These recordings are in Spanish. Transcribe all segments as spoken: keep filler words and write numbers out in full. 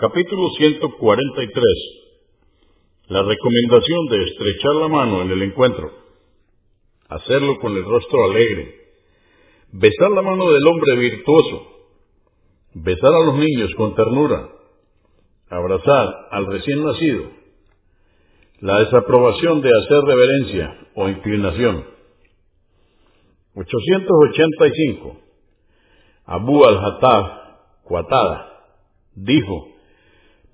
Capítulo ciento cuarenta y tres. La recomendación de estrechar la mano en el encuentro. Hacerlo con el rostro alegre. Besar la mano del hombre virtuoso. Besar a los niños con ternura. Abrazar al recién nacido. La desaprobación de hacer reverencia o inclinación. ochocientos ochenta y cinco. Abu al-Hattah, Qatada, dijo: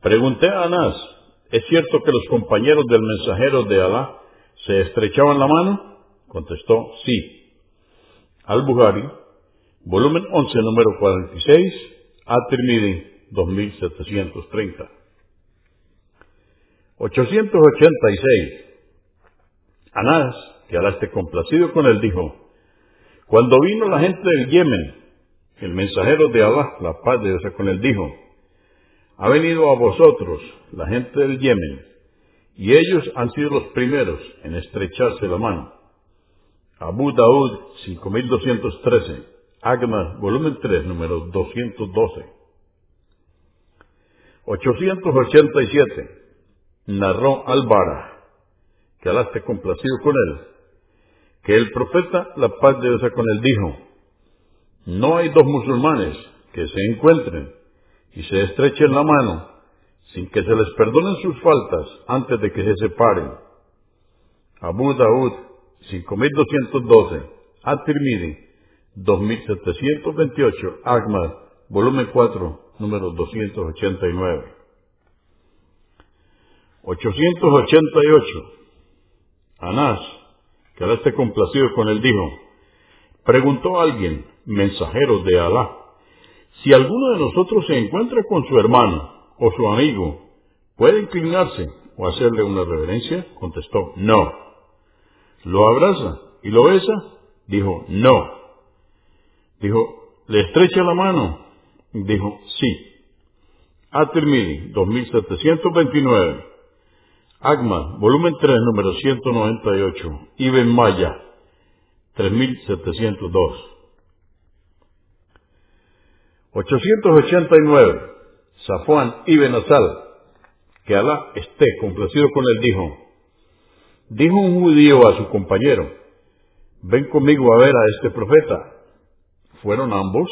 pregunté a Anas, ¿es cierto que los compañeros del mensajero de Alá se estrechaban la mano? Contestó, sí. Al-Bukhari, volumen once, número cuarenta y seis, At-Tirmidhi, dos mil setecientos treinta. ochocientos ochenta y seis. Anas, que Alá esté complacido con él, dijo: cuando vino la gente del Yemen, el mensajero de Alá, la paz de Dios con él, dijo: ha venido a vosotros la gente del Yemen, y ellos han sido los primeros en estrecharse la mano. Abu Daud, cinco mil doscientos trece, Agma, volumen tres, número doscientos doce. ochocientos ochenta y siete. Narró Al-Bara, que Alá esté complacido con él, que el profeta, la paz de Dios con él, dijo: no hay dos musulmanes que se encuentren y se estrechen la mano sin que se les perdonen sus faltas antes de que se separen. Abu Daud, cinco mil doscientos doce, At-Tirmidhi, dos mil setecientos veintiocho, Ahmad, volumen cuatro, número doscientos ochenta y nueve. ochocientos ochenta y ocho. Anás, que Alá esté complacido con él, dijo: preguntó a alguien, mensajero de Alá, si alguno de nosotros se encuentra con su hermano o su amigo, ¿puede inclinarse o hacerle una reverencia? Contestó, no. ¿Lo abraza y lo besa? Dijo, no. Dijo, ¿le estrecha la mano? Dijo, sí. At-Tirmidhi, dos mil setecientos veintinueve. Ahmad, volumen tres, número ciento noventa y ocho. Ibn Majah, tres mil setecientos dos. ochocientos ochenta y nueve. Safuán y Benazal, que Alá esté complacido con él, dijo: dijo un judío a su compañero: ven conmigo a ver a este profeta. Fueron ambos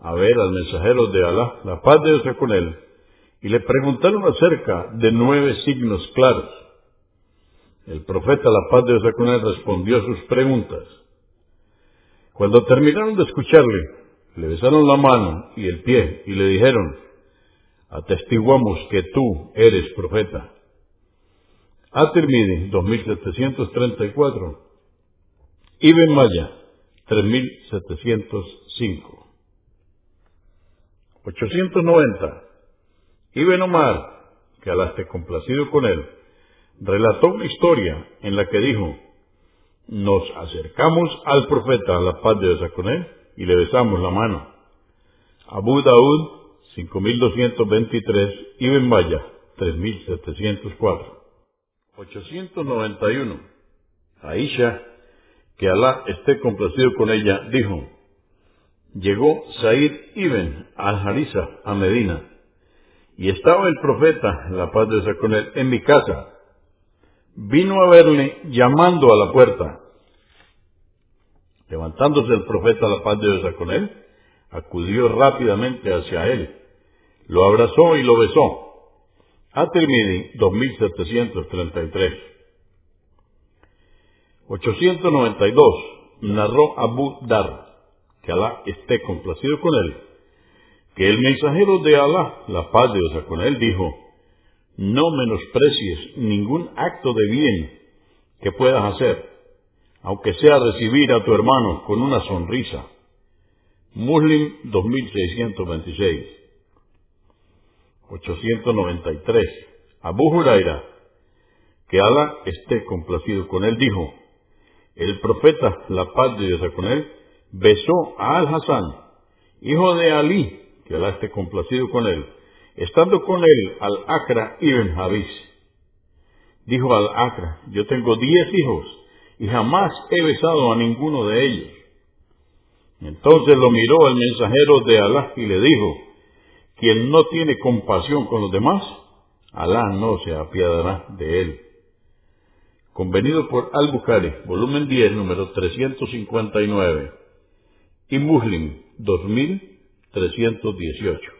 a ver al mensajero de Alá, la paz de Dios con él, y le preguntaron acerca de nueve signos claros. El profeta, la paz de Dios con él, respondió sus preguntas. Cuando terminaron de escucharle, le besaron la mano y el pie y le dijeron: atestiguamos que tú eres profeta. At-Tirmidhi, dos mil setecientos treinta y cuatro. Ibn Majah, tres mil setecientos cinco. ochocientos noventa. Ibn Omar, que Alá esté complacido con él, relató una historia en la que dijo: nos acercamos al profeta, la paz de Dios con él, y le besamos la mano. Abu Daud, cinco mil doscientos veintitrés, Ibn Majah, tres mil setecientos cuatro. ochocientos noventa y uno. Aisha, que Alá esté complacido con ella, dijo: llegó Sa'id Ibn al Harisa a Medina, y estaba el profeta, la paz de Dios con él, en mi casa. Vino a verle llamando a la puerta. Levantándose el profeta, la paz de Dios con él, acudió rápidamente hacia él, lo abrazó y lo besó. At-Tirmidhi, dos mil setecientos treinta y tres. ochocientos noventa y dos. Narró Abu Dar, que Alá esté complacido con él, que el mensajero de Alá, la paz de Dios con él, dijo: no menosprecies ningún acto de bien que puedas hacer, aunque sea recibir a tu hermano con una sonrisa. Muslim, dos mil seiscientos veintiséis. ochocientos noventa y tres. Abu Huraira, que Alá esté complacido con él, dijo: el profeta, la paz de Dios con él, besó a Al-Hassan, hijo de Ali, que Alá esté complacido con él, estando con él Al-Akra Ibn Habis. Dijo Al-Akra: yo tengo diez hijos y jamás he besado a ninguno de ellos. Entonces lo miró el mensajero de Alá y le dijo: Quien no tiene compasión con los demás, Alá no se apiadará de él. Convenido por Al-Bukhari, volumen diez, número trescientos cincuenta y nueve, y Muslim, dos mil trescientos dieciocho.